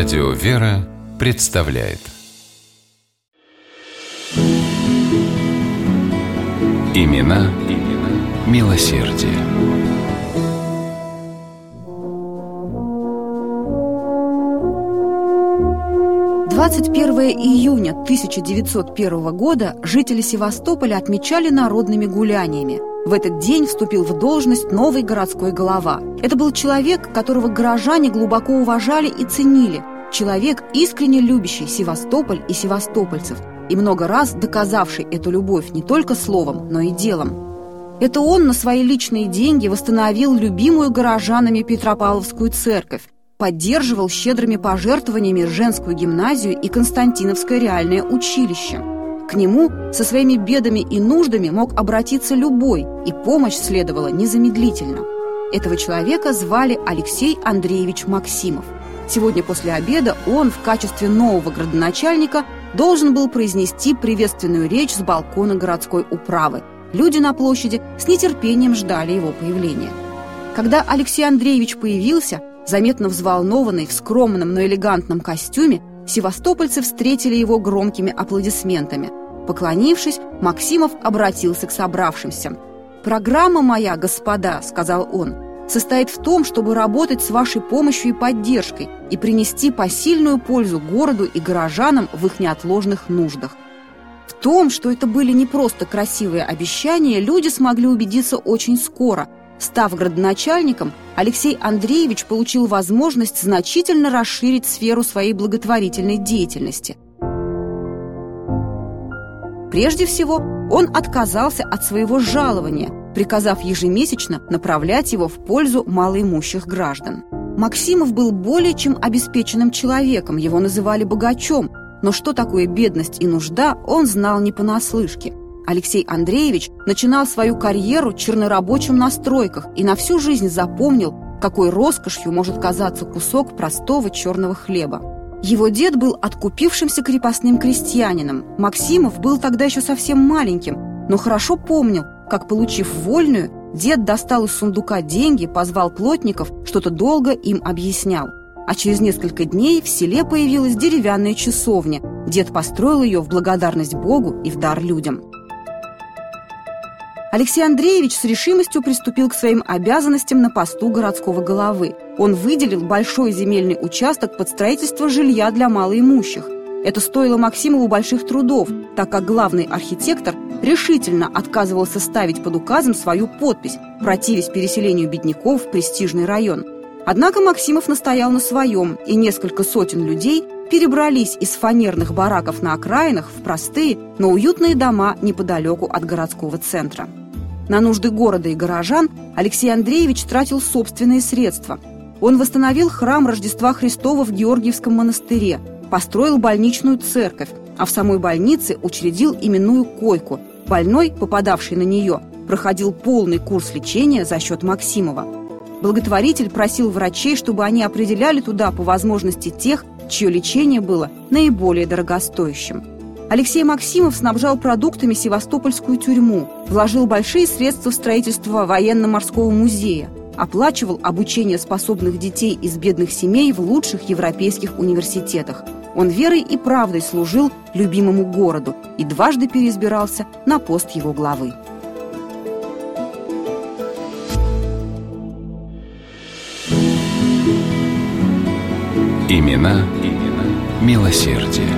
Радио «Вера» представляет. Имена милосердия. Двадцать 21 июня 1901 года жители Севастополя отмечали народными гуляниями. В этот день вступил в должность новый городской голова. Это был человек, которого горожане глубоко уважали и ценили. Человек, искренне любящий Севастополь и севастопольцев, и много раз доказавший эту любовь не только словом, но и делом. Это он на свои личные деньги восстановил любимую горожанами Петропавловскую церковь, поддерживал щедрыми пожертвованиями женскую гимназию и Константиновское реальное училище. К нему со своими бедами и нуждами мог обратиться любой, и помощь следовала незамедлительно. Этого человека звали Алексей Андреевич Максимов. Сегодня после обеда он в качестве нового градоначальника должен был произнести приветственную речь с балкона городской управы. Люди на площади с нетерпением ждали его появления. Когда Алексей Андреевич появился, заметно взволнованный, в скромном, но элегантном костюме, севастопольцы встретили его громкими аплодисментами. Поклонившись, Максимов обратился к собравшимся. «Программа моя, господа, — сказал он, — состоит в том, чтобы работать с вашей помощью и поддержкой и принести посильную пользу городу и горожанам в их неотложных нуждах». В том, что это были не просто красивые обещания, люди смогли убедиться очень скоро. Став градоначальником, Алексей Андреевич получил возможность значительно расширить сферу своей благотворительной деятельности. Прежде всего, он отказался от своего жалования, приказав ежемесячно направлять его в пользу малоимущих граждан. Максимов был более чем обеспеченным человеком, его называли богачом, но что такое бедность и нужда, он знал не понаслышке. Алексей Андреевич начинал свою карьеру чернорабочим на стройках и на всю жизнь запомнил, какой роскошью может казаться кусок простого черного хлеба. Его дед был откупившимся крепостным крестьянином. Максимов был тогда еще совсем маленьким, но хорошо помнил, как, получив вольную, дед достал из сундука деньги, позвал плотников, что-то долго им объяснял. А через несколько дней в селе появилась деревянная часовня. Дед построил ее в благодарность Богу и в дар людям. Алексей Андреевич с решимостью приступил к своим обязанностям на посту городского головы. Он выделил большой земельный участок под строительство жилья для малоимущих. Это стоило Максимову больших трудов, так как главный архитектор решительно отказывался ставить под указом свою подпись, противясь переселению бедняков в престижный район. Однако Максимов настоял на своем, и несколько сотен людей перебрались из фанерных бараков на окраинах в простые, но уютные дома неподалеку от городского центра. На нужды города и горожан Алексей Андреевич тратил собственные средства. Он восстановил храм Рождества Христова в Георгиевском монастыре, построил больничную церковь, а в самой больнице учредил именную койку. Больной, попадавший на нее, проходил полный курс лечения за счет Максимова. Благотворитель просил врачей, чтобы они определяли туда по возможности тех, чье лечение было наиболее дорогостоящим. Алексей Максимов снабжал продуктами севастопольскую тюрьму, вложил большие средства в строительство военно-морского музея, оплачивал обучение способных детей из бедных семей в лучших европейских университетах. Он верой и правдой служил любимому городу и дважды переизбирался на пост его главы. Имена милосердия.